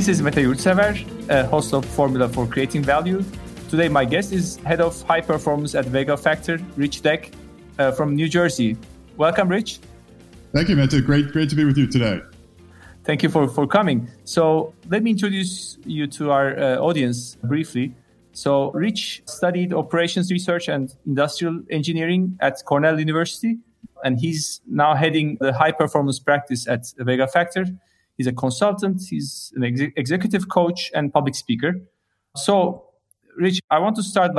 This is Mete Yurtsever, host of Formula for Creating Value. Today, my guest is head of high performance at Vega Factor, Rich Deck, from New Jersey. Welcome, Rich. Thank you, Mete. Great to be with you today. Thank you for coming. So let me introduce you to our audience briefly. So Rich studied operations research and industrial engineering at Cornell University, and he's now heading the high performance practice at Vega Factor. He's a consultant, he's an executive coach and public speaker. So, Rich, I want to start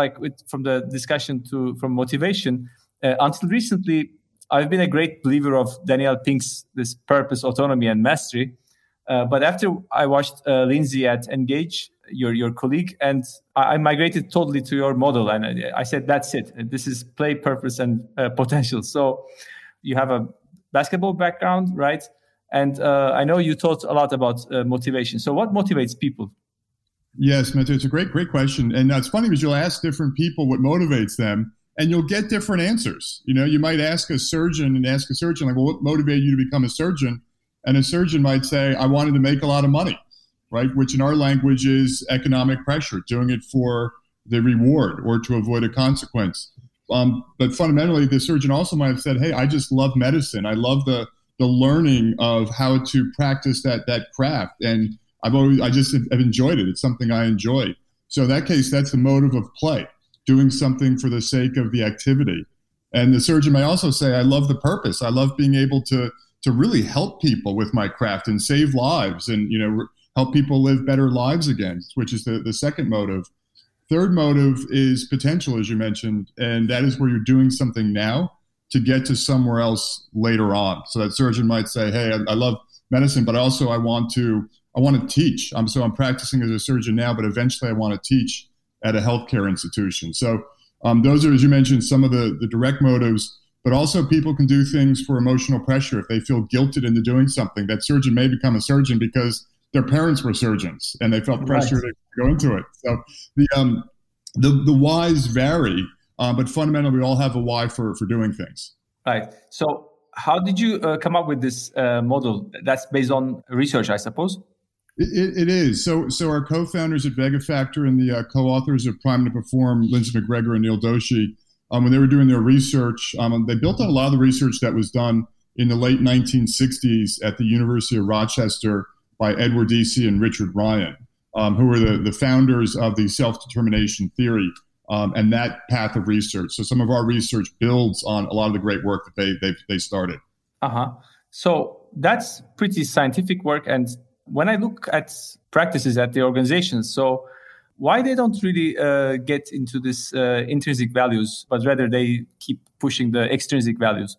from the discussion from motivation. Until recently, I've been a great believer of Danielle Pink's this purpose, autonomy, and mastery. But after I watched Lindsay at Engage, your colleague, and I migrated totally to your model. And I said, that's it. This is play, purpose, and potential. So you have a basketball background, right? And I know you thought a lot about motivation. So what motivates people? Yes, Mete, it's a great question. And it's funny because you'll ask different people what motivates them and you'll get different answers. You know, you might ask a surgeon, like, well, what motivated you to become a surgeon? And a surgeon might say, I wanted to make a lot of money, right? Which in our language is economic pressure, doing it for the reward or to avoid a consequence. But fundamentally, the surgeon also might have said, hey, I just love medicine. I love the learning of how to practice that craft. And I just have enjoyed it. It's something I enjoy. So in that case, that's the motive of play, doing something for the sake of the activity. And the surgeon may also say, I love the purpose. I love being able to really help people with my craft and save lives and, you know, help people live better lives again, which is the second motive. Third motive is potential, as you mentioned, and that is where you're doing something now to get to somewhere else later on. So that surgeon might say, hey, I love medicine, but also I want to teach. I'm practicing as a surgeon now, but eventually I want to teach at a healthcare institution. So those are, as you mentioned, some of the direct motives, but also people can do things for emotional pressure if they feel guilted into doing something. That surgeon may become a surgeon because their parents were surgeons and they felt pressure to go into it. So the whys vary. But fundamentally, we all have a why for doing things. Right. So how did you come up with this model? That's based on research, I suppose? It is. So our co-founders at Vega Factor and the co-authors of Prime to Perform, Lindsay McGregor and Neil Doshi, when they were doing their research, they built on a lot of the research that was done in the late 1960s at the University of Rochester by Edward Deci and Richard Ryan, who were the founders of the self-determination theory. And that path of research. So some of our research builds on a lot of the great work that they started. So that's pretty scientific work. And when I look at practices at the organizations, so why they don't really get into this intrinsic values, but rather they keep pushing the extrinsic values?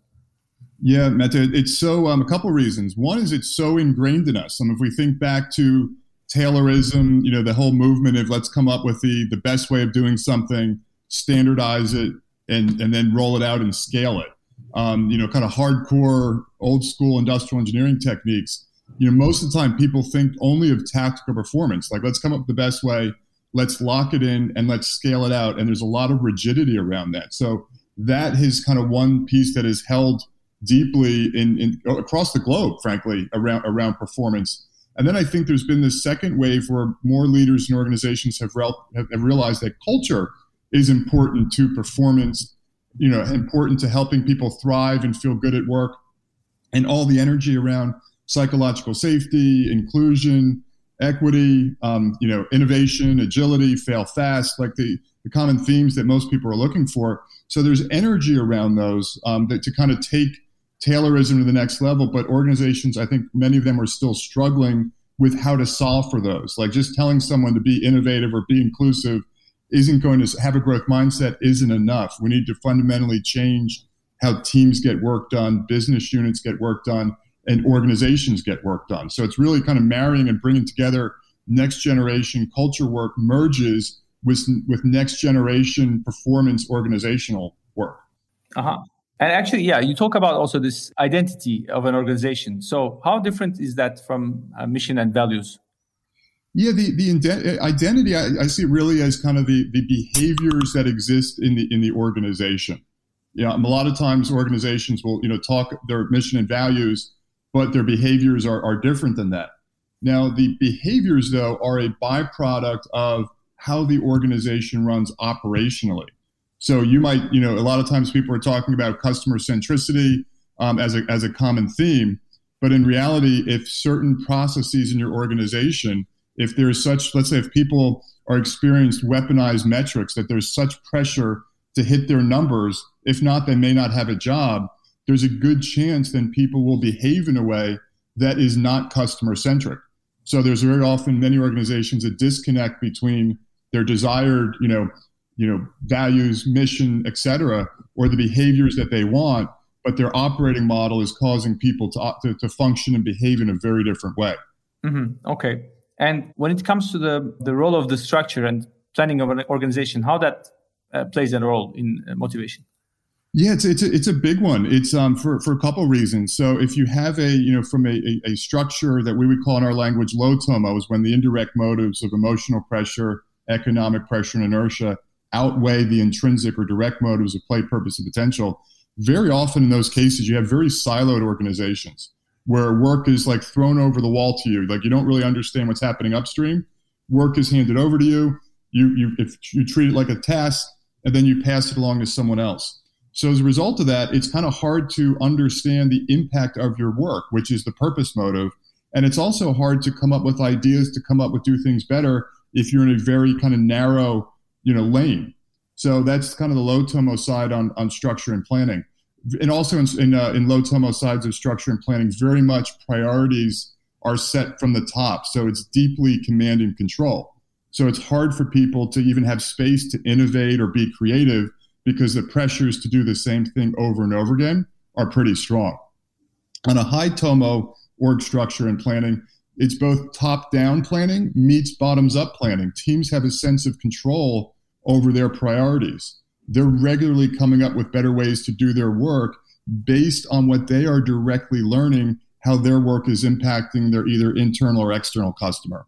Yeah, Mete, it's so a couple of reasons. One is it's so ingrained in us. And if we think back to Taylorism, you know, the whole movement of let's come up with the best way of doing something, standardize it, and then roll it out and scale it. You know, kind of hardcore old school industrial engineering techniques. You know, most of the time people think only of tactical performance, like let's come up with the best way, let's lock it in and let's scale it out. And there's a lot of rigidity around that. So that is kind of one piece that is held deeply in across the globe, frankly, around performance. And then I think there's been this second wave where more leaders and organizations have realized that culture is important to performance, you know, important to helping people thrive and feel good at work, and all the energy around psychological safety, inclusion, equity, you know, innovation, agility, fail fast, like the common themes that most people are looking for. So there's energy around those that to kind of take Taylorism to the next level, but organizations, I think many of them are still struggling with how to solve for those. Like just telling someone to be innovative or be inclusive isn't going to have a growth mindset isn't enough. We need to fundamentally change how teams get work done, business units get work done, and organizations get work done. So it's really kind of marrying and bringing together next generation culture work merges with next generation performance organizational work. And actually, yeah, you talk about also this identity of an organization. So how different is that from mission and values? Yeah, the identity, I see it really as kind of the behaviors that exist in the organization. Yeah, a lot of times organizations will, you know, talk their mission and values, but their behaviors are different than that. Now, the behaviors, though, are a byproduct of how the organization runs operationally. So you might, a lot of times people are talking about customer centricity as a common theme. But in reality, if certain processes in your organization, if there's such, let's say if people are experienced weaponized metrics, that there's such pressure to hit their numbers, if not, they may not have a job, there's a good chance then people will behave in a way that is not customer centric. So there's very often many organizations a disconnect between their desired, values, mission, et cetera, or the behaviors that they want, but their operating model is causing people to function and behave in a very different way. Mm-hmm. Okay. And when it comes to the role of the structure and planning of an organization, how that plays a role in motivation? Yeah, it's a big one. It's for a couple of reasons. So if you have a structure that we would call in our language low tomos, when the indirect motives of emotional pressure, economic pressure, and inertia outweigh the intrinsic or direct motives of play, purpose, and potential, very often in those cases you have very siloed organizations where work is like thrown over the wall to you. Like you don't really understand what's happening upstream. Work is handed over to you. If you treat it like a task and then you pass it along to someone else. So as a result of that, it's kind of hard to understand the impact of your work, which is the purpose motive. And it's also hard to come up with ideas do things better if you're in a very kind of narrow, lane. So that's kind of the low tomo side on structure and planning. And also in low tomo sides of structure and planning, very much priorities are set from the top. So it's deeply command and control. So it's hard for people to even have space to innovate or be creative because the pressures to do the same thing over and over again are pretty strong. On a high tomo org structure and planning, it's both top-down planning meets bottoms-up planning. Teams have a sense of control over their priorities. They're regularly coming up with better ways to do their work based on what they are directly learning, how their work is impacting their either internal or external customer.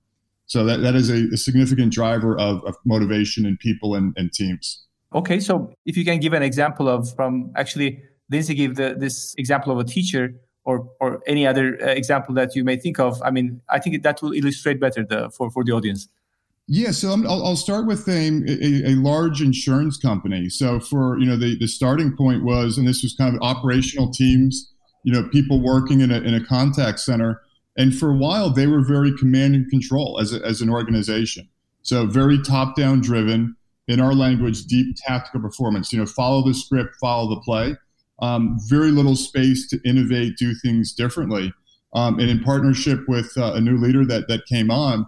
So that is a significant driver of motivation in people and teams. Okay, so if you can give an example Lindsay gave this example of a teacher or any other example that you may think of. I mean, I think that will illustrate better for the audience. Yeah, so I'll start with a large insurance company. So for, the starting point was, and this was kind of operational teams, people working in a contact center. And for a while, they were very command and control as an organization. So very top-down driven. In our language, deep tactical performance, follow the script, follow the play, very little space to innovate, do things differently. And in partnership with a new leader that came on,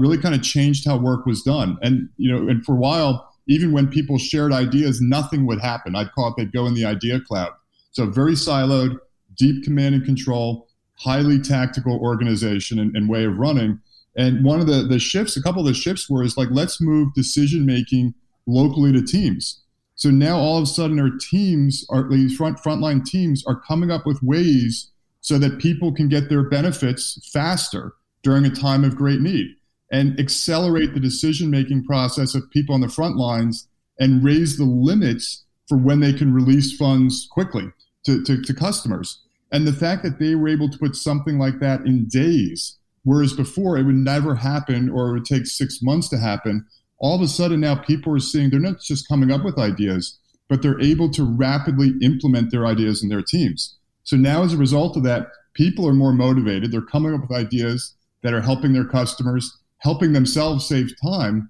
really kind of changed how work was done. And, and for a while, even when people shared ideas, nothing would happen. I'd call it, they'd go in the idea cloud. So very siloed, deep command and control, highly tactical organization and way of running. And one of the shifts, a couple of the shifts were let's move decision-making locally to teams. So now all of a sudden our teams, these frontline teams are coming up with ways so that people can get their benefits faster during a time of great need and accelerate the decision-making process of people on the front lines and raise the limits for when they can release funds quickly to customers. And the fact that they were able to put something like that in days, whereas before it would never happen or it would take 6 months to happen, all of a sudden now people are seeing they're not just coming up with ideas, but they're able to rapidly implement their ideas in their teams. So now as a result of that, people are more motivated. They're coming up with ideas that are helping their customers, helping themselves save time,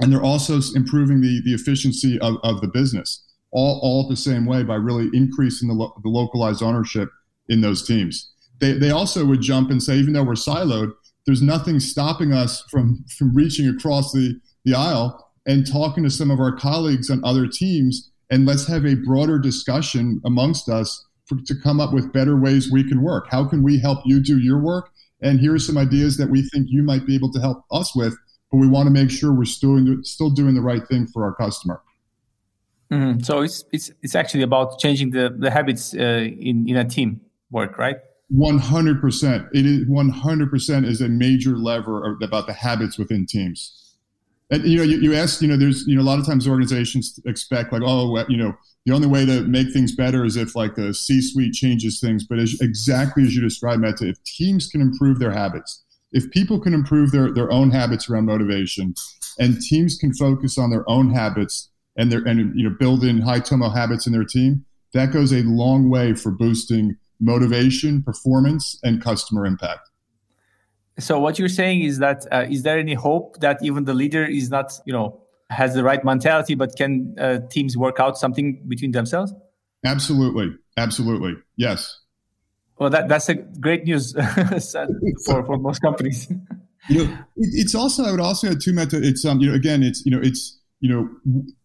and they're also improving the efficiency of the business, all the same way by really increasing the localized ownership in those teams. They also would jump and say, even though we're siloed, there's nothing stopping us from reaching across the aisle and talking to some of our colleagues on other teams, and let's have a broader discussion amongst us to come up with better ways we can work. How can we help you do your work? And here are some ideas that we think you might be able to help us with, but we want to make sure we're still doing the right thing for our customer. Mm-hmm. So it's actually about changing the habits in a team work, right? 100%. It is 100% is a major lever about the habits within teams. And you asked, there's a lot of times organizations expect the only way to make things better is if the C-suite changes things. But exactly as you described, Mete, if teams can improve their habits, if people can improve their own habits around motivation, and teams can focus on their own habits and build in high tomo habits in their team, that goes a long way for boosting motivation, performance, and customer impact. So what you're saying is that is there any hope that even the leader is not, has the right mentality, but can teams work out something between themselves? Absolutely. Yes. Well, that's a great news for most companies. It's also, I would also add too, Mete,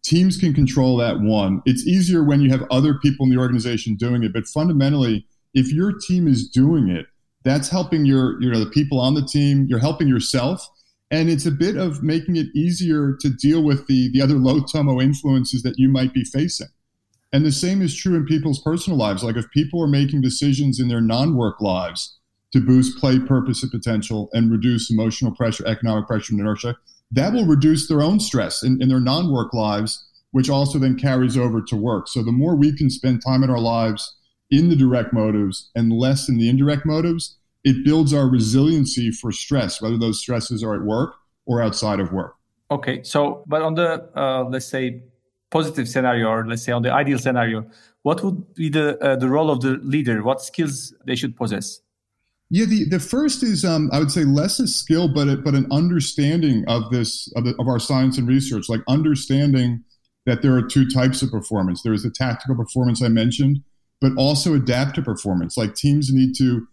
teams can control that one. It's easier when you have other people in the organization doing it, but fundamentally, if your team is doing it, that's helping the people on the team, you're helping yourself. And it's a bit of making it easier to deal with the other low tomo influences that you might be facing. And the same is true in people's personal lives. Like if people are making decisions in their non-work lives to boost play, purpose, and potential and reduce emotional pressure, economic pressure, and inertia, that will reduce their own stress in their non-work lives, which also then carries over to work. So the more we can spend time in our lives in the direct motives and less in the indirect motives, it builds our resiliency for stress, whether those stresses are at work or outside of work. Okay. So, but on the, let's say, positive scenario, or let's say on the ideal scenario, what would be the role of the leader? What skills they should possess? Yeah, the first is I would say less a skill, but an understanding of this of our science and research, like understanding that there are two types of performance. There is the tactical performance I mentioned, but also adaptive performance. Like teams need to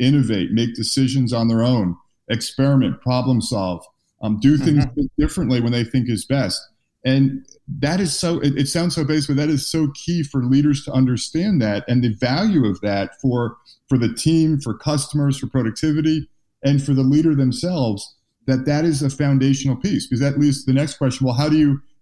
innovate, make decisions on their own, experiment, problem solve, do things differently when they think is best. And that is so, it sounds so basic, but that is so key for leaders to understand that and the value of that for the team, for customers, for productivity, and for the leader themselves, that is a foundational piece. Because that leads to the next question, well, how do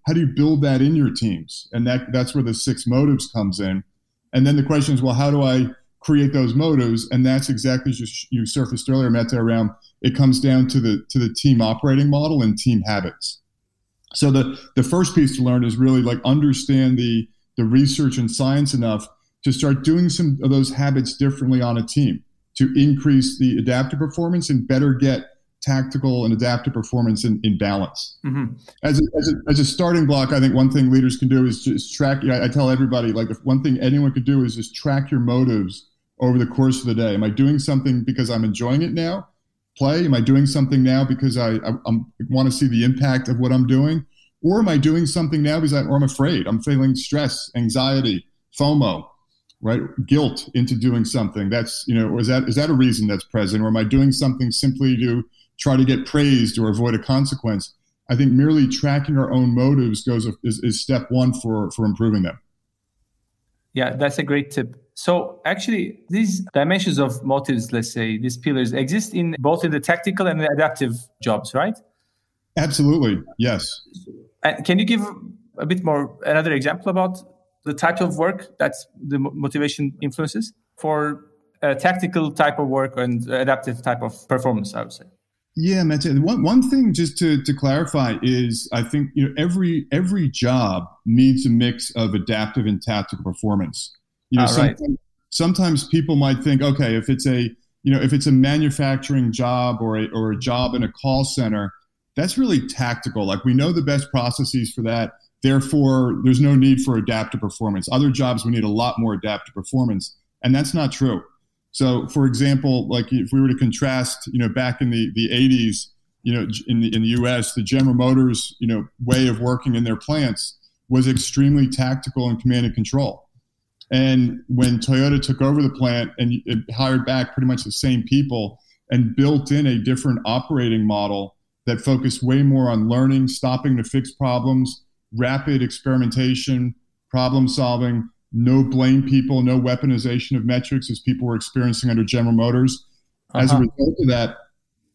you build that in your teams? And that's where the six motives comes in. And then the question is, well, how do I create those motives? And that's exactly as you surfaced earlier, Mete, around it comes down to the team operating model and team habits. So the first piece to learn is really like understand the research and science enough to start doing some of those habits differently on a team to increase the adaptive performance and better get tactical and adaptive performance in balance. Mm-hmm. As a starting block, I think one thing leaders can do is just track. I tell everybody, like if one thing anyone could do is just track your motives over the course of the day. Am I doing something because I'm enjoying it now? Play? Am I doing something now because I want to see the impact of what I'm doing? Or am I doing something now because I'm afraid? I'm feeling stress, anxiety, FOMO, right? Guilt into doing something. That's, or is that a reason that's present? Or am I doing something simply to try to get praised or avoid a consequence? I think merely tracking our own motives is step one for improving them. Yeah, that's a great tip. So actually, these dimensions of motives, let's say, these pillars exist in both in the tactical and the adaptive jobs, right? Absolutely, yes. Can you give a bit more, another example about the type of work that the motivation influences for a tactical type of work and adaptive type of performance, I would say? Yeah, Mete. One thing just to clarify is I think every job needs a mix of adaptive and tactical performance. Sometimes people might think, okay, if it's a manufacturing job or a job in a call center, that's really tactical. Like we know the best processes for that. Therefore, there's no need for adaptive performance. Other jobs, we need a lot more adaptive performance. And that's not true. So for example, like if we were to contrast, back in the 80s, in the US, the General Motors, way of working in their plants was extremely tactical and command and control. And when Toyota took over the plant and it hired back pretty much the same people and built in a different operating model that focused way more on learning, stopping to fix problems, rapid experimentation, problem solving, no blame people, no weaponization of metrics as people were experiencing under General Motors. Uh-huh. As a result of that,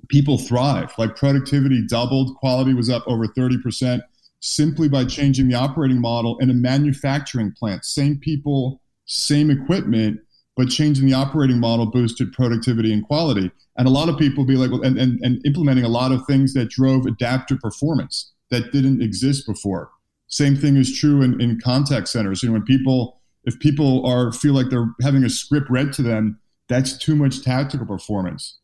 people thrived. Like productivity doubled, quality was up over 30%. Simply by changing the operating model in a manufacturing plant. Same people, same equipment, but changing the operating model boosted productivity and quality. And a lot of people be like, well, and implementing a lot of things that drove adaptive performance that didn't exist before. Same thing is true in contact centers. When if people feel like they're having a script read to them, that's too much tactical performance.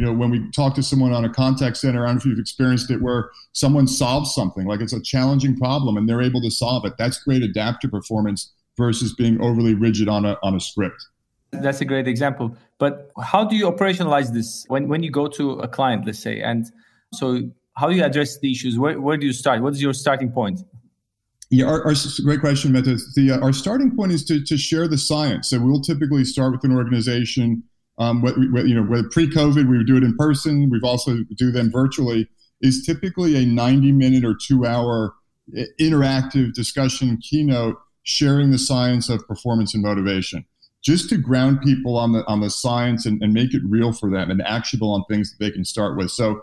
when we talk to someone on a contact center, I don't know if you've experienced it, where someone solves something, like it's a challenging problem and they're able to solve it. That's great adaptive performance versus being overly rigid on a script. That's a great example. But how do you operationalize this when you go to a client, let's say? And so how do you address the issues? Where do you start? What is your starting point? Yeah, our great question, Mete. Our starting point is to share the science. So we'll typically start with an organization. Pre-COVID, we would do it in person. We've also do them virtually. Is typically a 90-minute or 2-hour interactive discussion keynote sharing the science of performance and motivation, just to ground people on the science and make it real for them and actionable on things that they can start with. So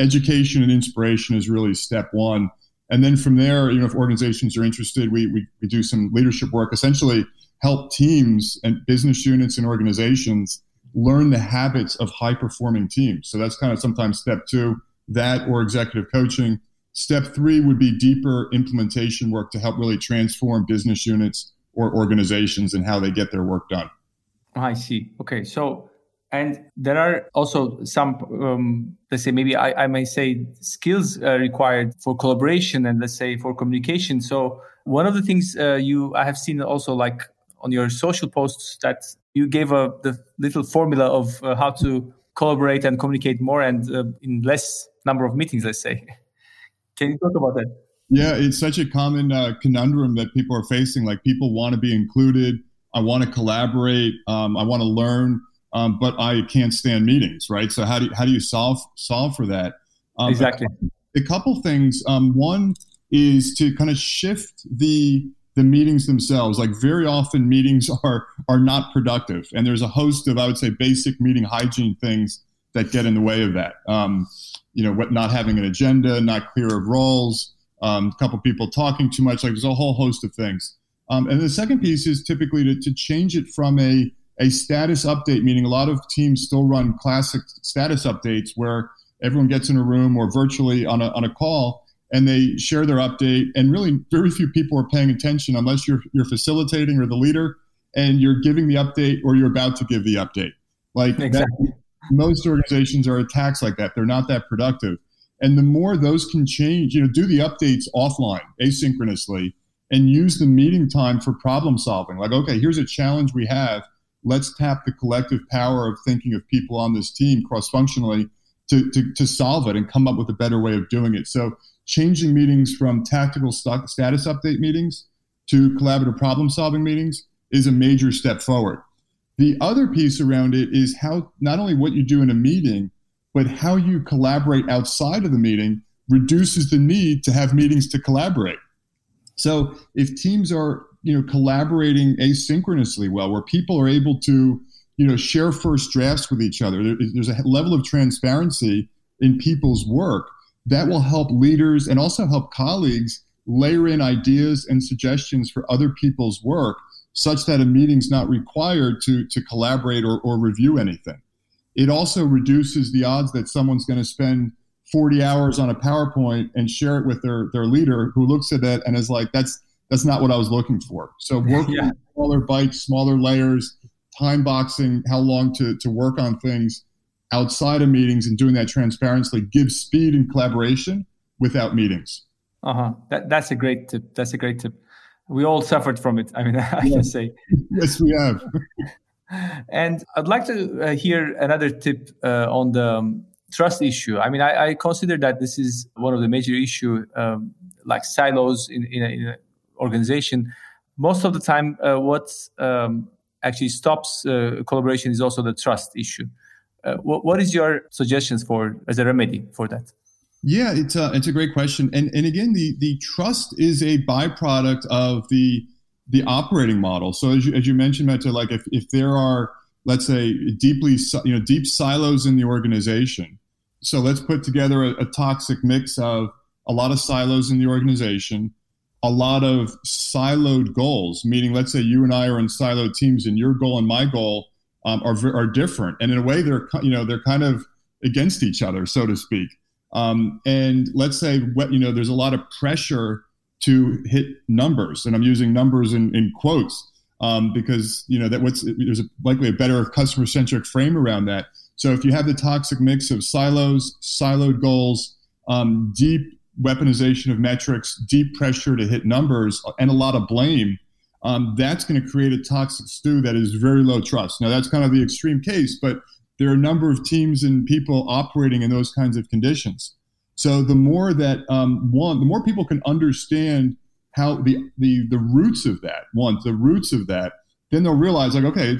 education and inspiration is really step one. And then from there, if organizations are interested, we do some leadership work, essentially help teams and business units and organizations learn the habits of high-performing teams. So that's kind of sometimes step two, that or executive coaching. Step three would be deeper implementation work to help really transform business units or organizations and how they get their work done. I see. Okay. So, and there are also some, let's say, maybe I may say skills required for collaboration and let's say for communication. So one of the things I have seen also like on your social posts that you gave the little formula of how to collaborate and communicate more and in less number of meetings, let's say. Can you talk about that? Yeah, it's such a common conundrum that people are facing. Like people want to be included. I want to collaborate. I want to learn, but I can't stand meetings, right? So how do you solve for that? Exactly. A couple things. One is to kind of shift the meetings themselves. Like very often meetings are not productive. And there's a host of, I would say, basic meeting hygiene things that get in the way of that. Not having an agenda, not clear of roles, a couple people talking too much, like there's a whole host of things. And the second piece is typically to change it from a status update, meaning a lot of teams still run classic status updates where everyone gets in a room or virtually on a call and they share their update, and really very few people are paying attention unless you're facilitating or the leader, and you're giving the update or you're about to give the update. Like exactly. Most organizations are attacks like that. They're not that productive. And the more those can change, do the updates offline, asynchronously, and use the meeting time for problem solving. Like, okay, here's a challenge we have. Let's tap the collective power of thinking of people on this team cross-functionally to solve it and come up with a better way of doing it. So changing meetings from tactical status update meetings to collaborative problem-solving meetings is a major step forward. The other piece around it is how not only what you do in a meeting, but how you collaborate outside of the meeting reduces the need to have meetings to collaborate. So if teams are, collaborating asynchronously well, where people are able to, share first drafts with each other, there's a level of transparency in people's work that will help leaders and also help colleagues layer in ideas and suggestions for other people's work, such that a meeting's not required to collaborate or review anything. It also reduces the odds that someone's going to spend 40 hours on a PowerPoint and share it with their leader who looks at it and is like, that's not what I was looking for. So working with smaller bites, smaller layers, time boxing, how long to work on things outside of meetings and doing that transparently gives speed and collaboration without meetings. That's a great tip. We all suffered from it, I can say. Yes, we have. And I'd like to hear another tip on the trust issue. I consider that this is one of the major issues, like silos in an organization. Most of the time, what actually stops collaboration is also the trust issue. What is your suggestions as a remedy for that? Yeah, it's a great question. And again, the trust is a byproduct of the operating model. So as you mentioned, Mete, like if there are, let's say, deep silos in the organization. So let's put together a toxic mix of a lot of silos in the organization, a lot of siloed goals, meaning let's say you and I are in siloed teams and your goal and my goal are different. And in a way, they're kind of against each other, so to speak. And let's say, there's a lot of pressure to hit numbers, and I'm using numbers in quotes because there's likely a better customer-centric frame around that. So if you have the toxic mix of silos, siloed goals, deep weaponization of metrics, deep pressure to hit numbers, and a lot of blame, that's going to create a toxic stew that is very low trust. Now, that's kind of the extreme case, but there are a number of teams and people operating in those kinds of conditions. So the more that, the more people can understand how the roots of that, then they'll realize, like, okay,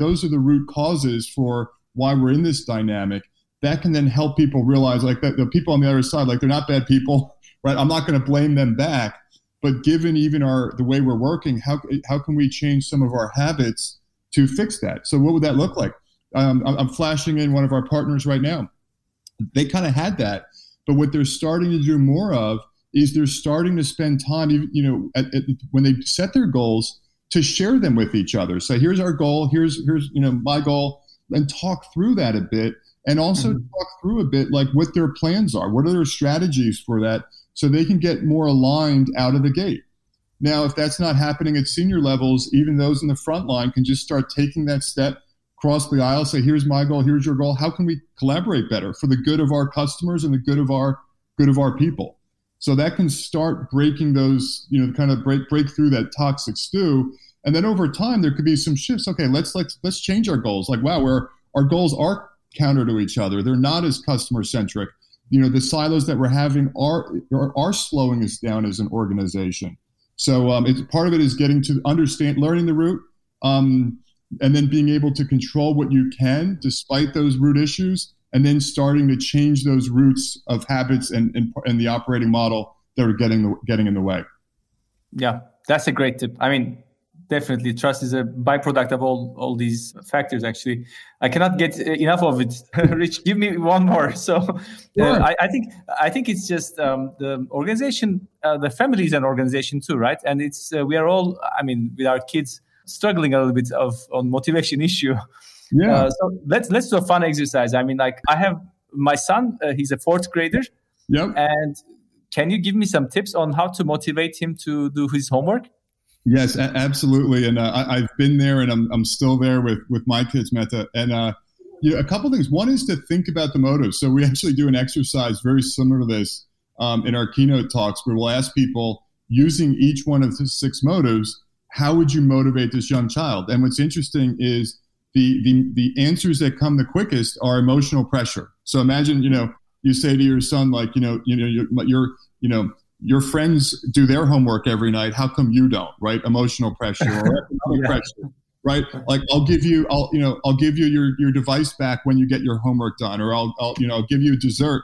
those are the root causes for why we're in this dynamic. That can then help people realize, like, that the people on the other side, like, they're not bad people, right? I'm not going to blame them back. But given even the way we're working, how can we change some of our habits to fix that? So what would that look like? I'm flashing in one of our partners right now. They kind of had that, but what they're starting to do more of is they're starting to spend time, when they set their goals, to share them with each other. So here's our goal. Here's my goal, and talk through that a bit, and also talk through a bit like what their plans are. What are their strategies for that? So they can get more aligned out of the gate. Now, if that's not happening at senior levels, even those in the front line can just start taking that step, cross the aisle, say, here's my goal, here's your goal. How can we collaborate better for the good of our customers and the good of our people? So that can start breaking those, kind of break through that toxic stew. And then over time, there could be some shifts. Okay, let's change our goals. Like, wow, our goals are counter to each other. They're not as customer centric. The silos that we're having are slowing us down as an organization. So it's part of it is getting to understand, learning the root, and then being able to control what you can despite those root issues, and then starting to change those roots of habits and the operating model that are getting in the way. Yeah, that's a great tip. I mean, definitely, trust is a byproduct of all these factors, actually. I cannot get enough of it. Rich, give me one more. So yeah. I think it's just the organization, the family is an organization too, right? And it's we are all, with our kids struggling a little bit on motivation issue. Yeah. So let's do a fun exercise. I have my son, he's a fourth grader. Yep. And can you give me some tips on how to motivate him to do his homework? Yes, absolutely. And I've been there, and I'm still there with my kids, Mete. And a couple things. One is to think about the motives. So we actually do an exercise very similar to this in our keynote talks, where we'll ask people, using each one of the 6 motives, how would you motivate this young child? And what's interesting is the answers that come the quickest are emotional pressure. So imagine, you say to your son, like, your friends do their homework every night. How come you don't? Right? Emotional pressure or economic pressure, right? Like, I'll give you your device back when you get your homework done, or I'll give you dessert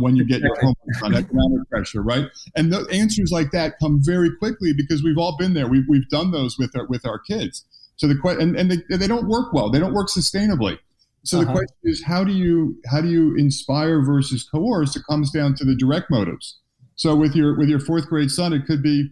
when you get your homework done. Economic pressure, right? And the answers like that come very quickly because we've all been there. We've done those with our kids. So they don't work well. They don't work sustainably. So the question is, how do you inspire versus coerce? It comes down to the direct motives. So with your fourth grade son, it could be,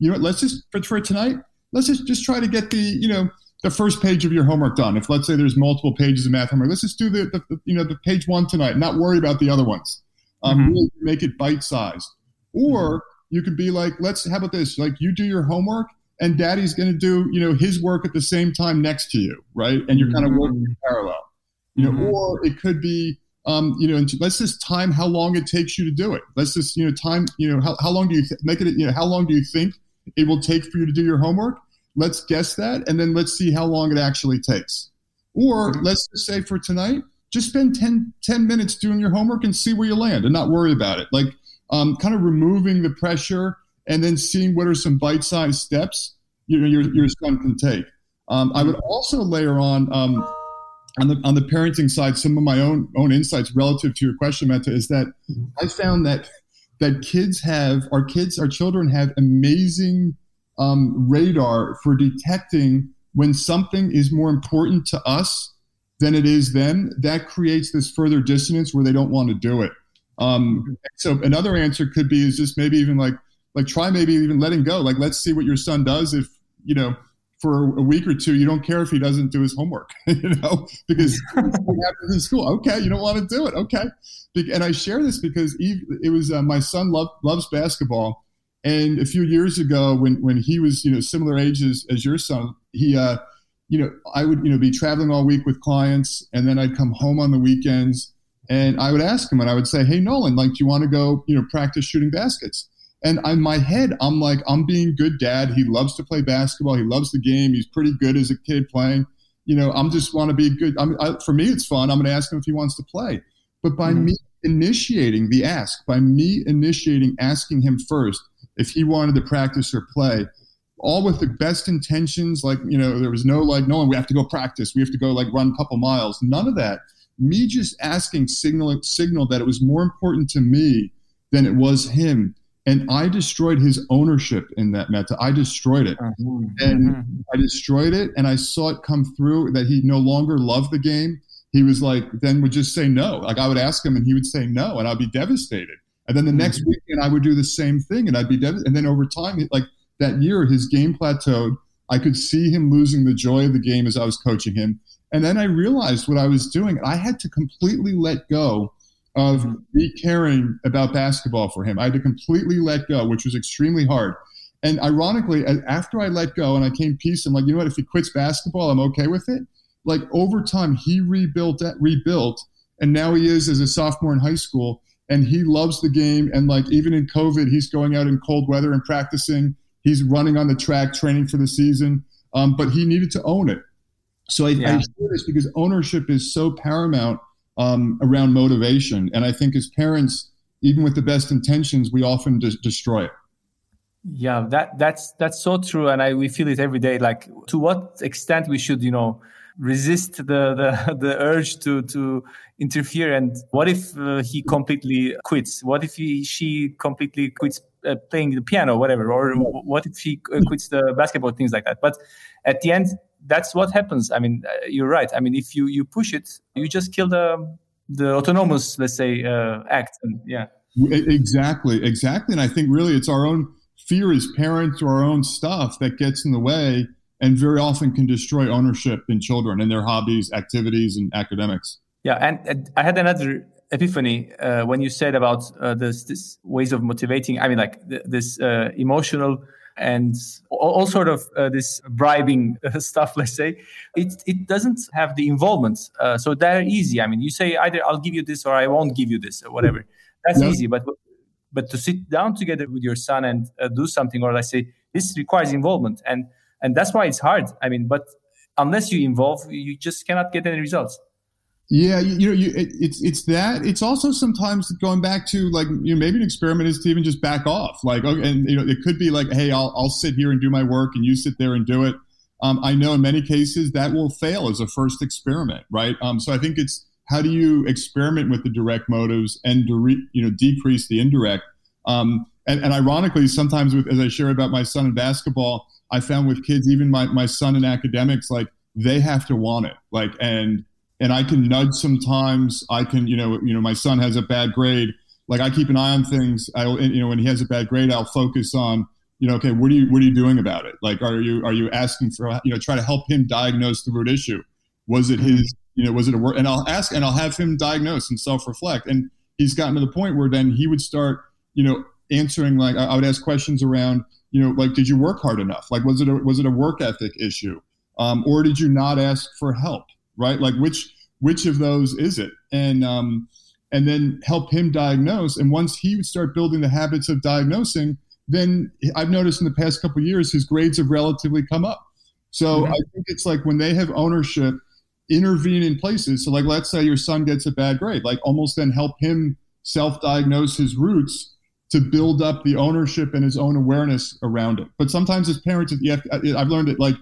let's just for tonight, let's just try to get the first page of your homework done. If, let's say, there's multiple pages of math homework, let's just do the page one tonight, not worry about the other ones. Really make it bite-sized. Or you could be like, how about this? Like, you do your homework, and daddy's going to do his work at the same time next to you, right? And you're kind of working in parallel. Or it could be, let's just time how long it takes you to do it. Let's just, time, how long do you make it, how long do you think it will take for you to do your homework? Let's guess that. And then let's see how long it actually takes. Or let's just say for tonight, just spend 10 minutes doing your homework and see where you land and not worry about it. Like, kind of removing the pressure and then seeing what are some bite-sized steps your son can take. I would also layer on the parenting side, some of my own insights relative to your question, Mete, is that I found that our children have amazing radar for detecting when something is more important to us than it is them. That creates this further dissonance where they don't want to do it. So another answer could be is just maybe even like try maybe even letting go. Like, let's see what your son does if, for a week or two, you don't care if he doesn't do his homework, because it happens in school. Okay, you don't want to do it. Okay. And I share this because it was my son loves basketball. And a few years ago when he was, similar age as your son, he you know, I would, you know, be traveling all week with clients, and then I'd come home on the weekends and I would ask him, and I would say, hey, Nolan, like, do you want to go, you know, practice shooting baskets? And in my head, I'm like, I'm being good dad. He loves to play basketball. He loves the game. He's pretty good as a kid playing. You know, I'm just want to be good. For me, it's fun. I'm going to ask him if he wants to play. But by me initiating the ask, by me initiating asking him first if he wanted to practice or play, all with the best intentions, like, you know, there was no like, no, we have to go practice. We have to go like run a couple miles. None of that. Me just asking signaled that it was more important to me than it was him. And I destroyed his ownership in that, Meta. I destroyed it. Mm-hmm. And I destroyed it, and I saw it come through that he no longer loved the game. He was like, then would just say no. Like I would ask him and he would say no, and I'd be devastated. And then the next weekend I would do the same thing and I'd be devastated. And then over time, like that year, his game plateaued. I could see him losing the joy of the game as I was coaching him. And then I realized what I was doing. I had to completely let go of me caring about basketball for him. I had to completely let go, which was extremely hard. And ironically, after I let go and I came peace, I'm like, you know what, if he quits basketball, I'm okay with it. Like over time, he rebuilt, and now he is as a sophomore in high school, and he loves the game. And like even in COVID, he's going out in cold weather and practicing. He's running on the track, training for the season, but he needed to own it. So I do this because ownership is so paramount around motivation. And I think as parents, even with the best intentions, we often destroy it. Yeah, that's so true. And we feel it every day, like to what extent we should, you know, resist the urge to interfere. And what if he completely quits? What if she completely quits playing the piano, whatever, or what if she quits the basketball, things like that. But at the end, that's what happens. I mean, you're right. I mean, if you push it, you just kill the autonomous, let's say, act. And yeah, exactly. And I think really it's our own fear as parents or our own stuff that gets in the way and very often can destroy ownership in children and their hobbies, activities, and academics. Yeah, and I had another epiphany when you said about this ways of motivating. I mean, like this emotional and all sort of this bribing stuff, let's say, it doesn't have the involvement. So they're easy. I mean, you say either I'll give you this or I won't give you this or whatever. That's easy. But to sit down together with your son and do something, or let's say, this requires involvement. And that's why it's hard. I mean, but unless you involve, you just cannot get any results. Yeah, it's that. It's also sometimes going back to like, you know, maybe an experiment is to even just back off. Like, okay, and you know, it could be like, hey, I'll sit here and do my work, and you sit there and do it. I know in many cases that will fail as a first experiment, right? So I think it's how do you experiment with the direct motives and decrease the indirect. And ironically, sometimes with, as I share about my son in basketball, I found with kids, even my son in academics, like they have to want it, like and I can nudge sometimes. I can, you know, my son has a bad grade. Like I keep an eye on things. When he has a bad grade, I'll focus on, you know, okay, what are you doing about it? Like, are you asking for, you know, try to help him diagnose the root issue. Was it his, you know, was it a work? And I'll ask, and I'll have him diagnose and self-reflect. And he's gotten to the point where then he would start, you know, answering, like I would ask questions around, you know, like, did you work hard enough? Like, was it a work ethic issue? Or did you not ask for help? Right? Like which of those is it? And then help him diagnose. And once he would start building the habits of diagnosing, then I've noticed in the past couple of years, his grades have relatively come up. So I think it's like when they have ownership, intervene in places. So like, let's say your son gets a bad grade, like almost then help him self-diagnose his roots to build up the ownership and his own awareness around it. But sometimes as parents, I've learned it, like,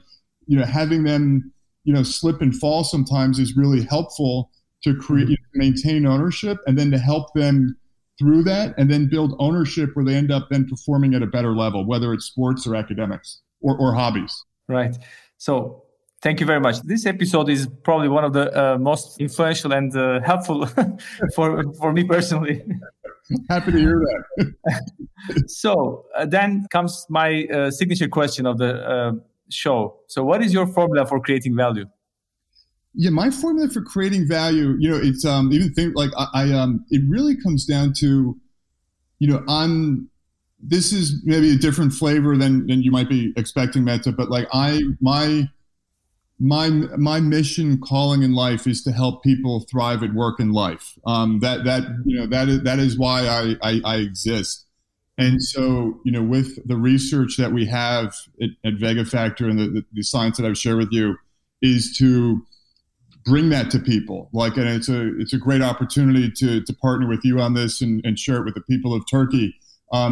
you know, having them, you know, slip and fall sometimes is really helpful to create, maintain ownership, and then to help them through that and then build ownership where they end up then performing at a better level, whether it's sports or academics or hobbies. Right. So thank you very much. This episode is probably one of the most influential and helpful for me personally. Happy to hear that. So then comes my signature question of the show. So what is your formula for creating value? Yeah, my formula for creating value, you know, it's even think like I it really comes down to, you know, this is maybe a different flavor than you might be expecting, Meta, but like my my mission, calling in life is to help people thrive at work and life. That is why I exist. And so, you know, with the research that we have at Vega Factor and the science that I've shared with you is to bring that to people. Like, and it's a great opportunity to partner with you on this and share it with the people of Turkey.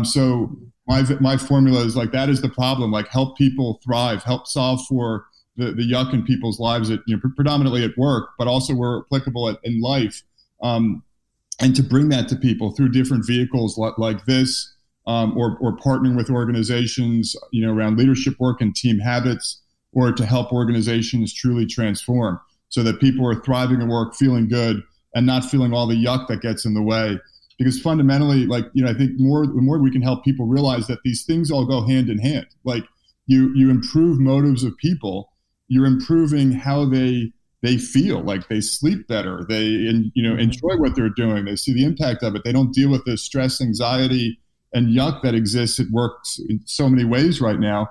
So my formula is like, that is the problem. Like, help people thrive, help solve for the yuck in people's lives at, you know, predominantly at work, but also we're applicable in life. And to bring that to people through different vehicles like this, or partnering with organizations, you know, around leadership work and team habits, or to help organizations truly transform so that people are thriving at work, feeling good, and not feeling all the yuck that gets in the way. Because fundamentally, like, you know, I think the more we can help people realize that these things all go hand in hand. Like, you improve motives of people, you're improving how they feel, like they sleep better, they enjoy what they're doing, they see the impact of it, they don't deal with the stress, anxiety, and yuck that exists at work in so many ways right now.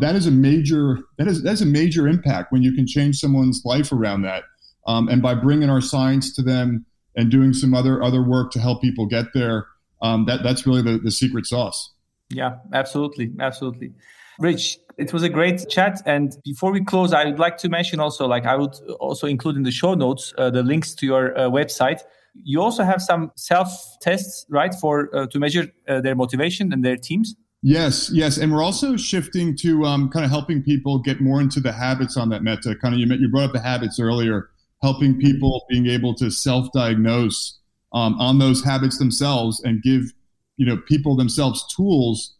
That's a major impact when you can change someone's life around that. And by bringing our science to them and doing some other work to help people get there, that's really the secret sauce. Yeah, absolutely. Absolutely. Rich, it was a great chat. And before we close, I would like to mention also, like, I would also include in the show notes the links to your website. You also have some self-tests, right, for to measure their motivation and their teams? Yes. And we're also shifting to kind of helping people get more into the habits on that, Meta. Kind of, you brought up the habits earlier, helping people being able to self-diagnose on those habits themselves and give, you know, people themselves tools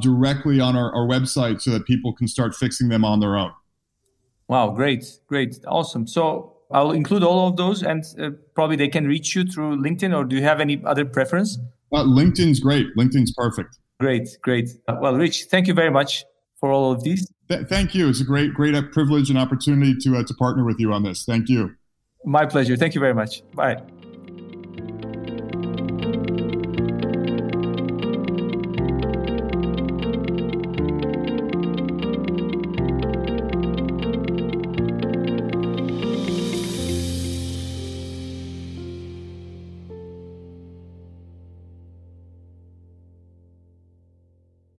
directly on our website so that people can start fixing them on their own. Wow, great. Awesome. So I'll include all of those, and probably they can reach you through LinkedIn, or do you have any other preference? LinkedIn's great. LinkedIn's perfect. Great. Well, Rich, thank you very much for all of these. Thank you. It's a great privilege and opportunity to partner with you on this. Thank you. My pleasure. Thank you very much. Bye.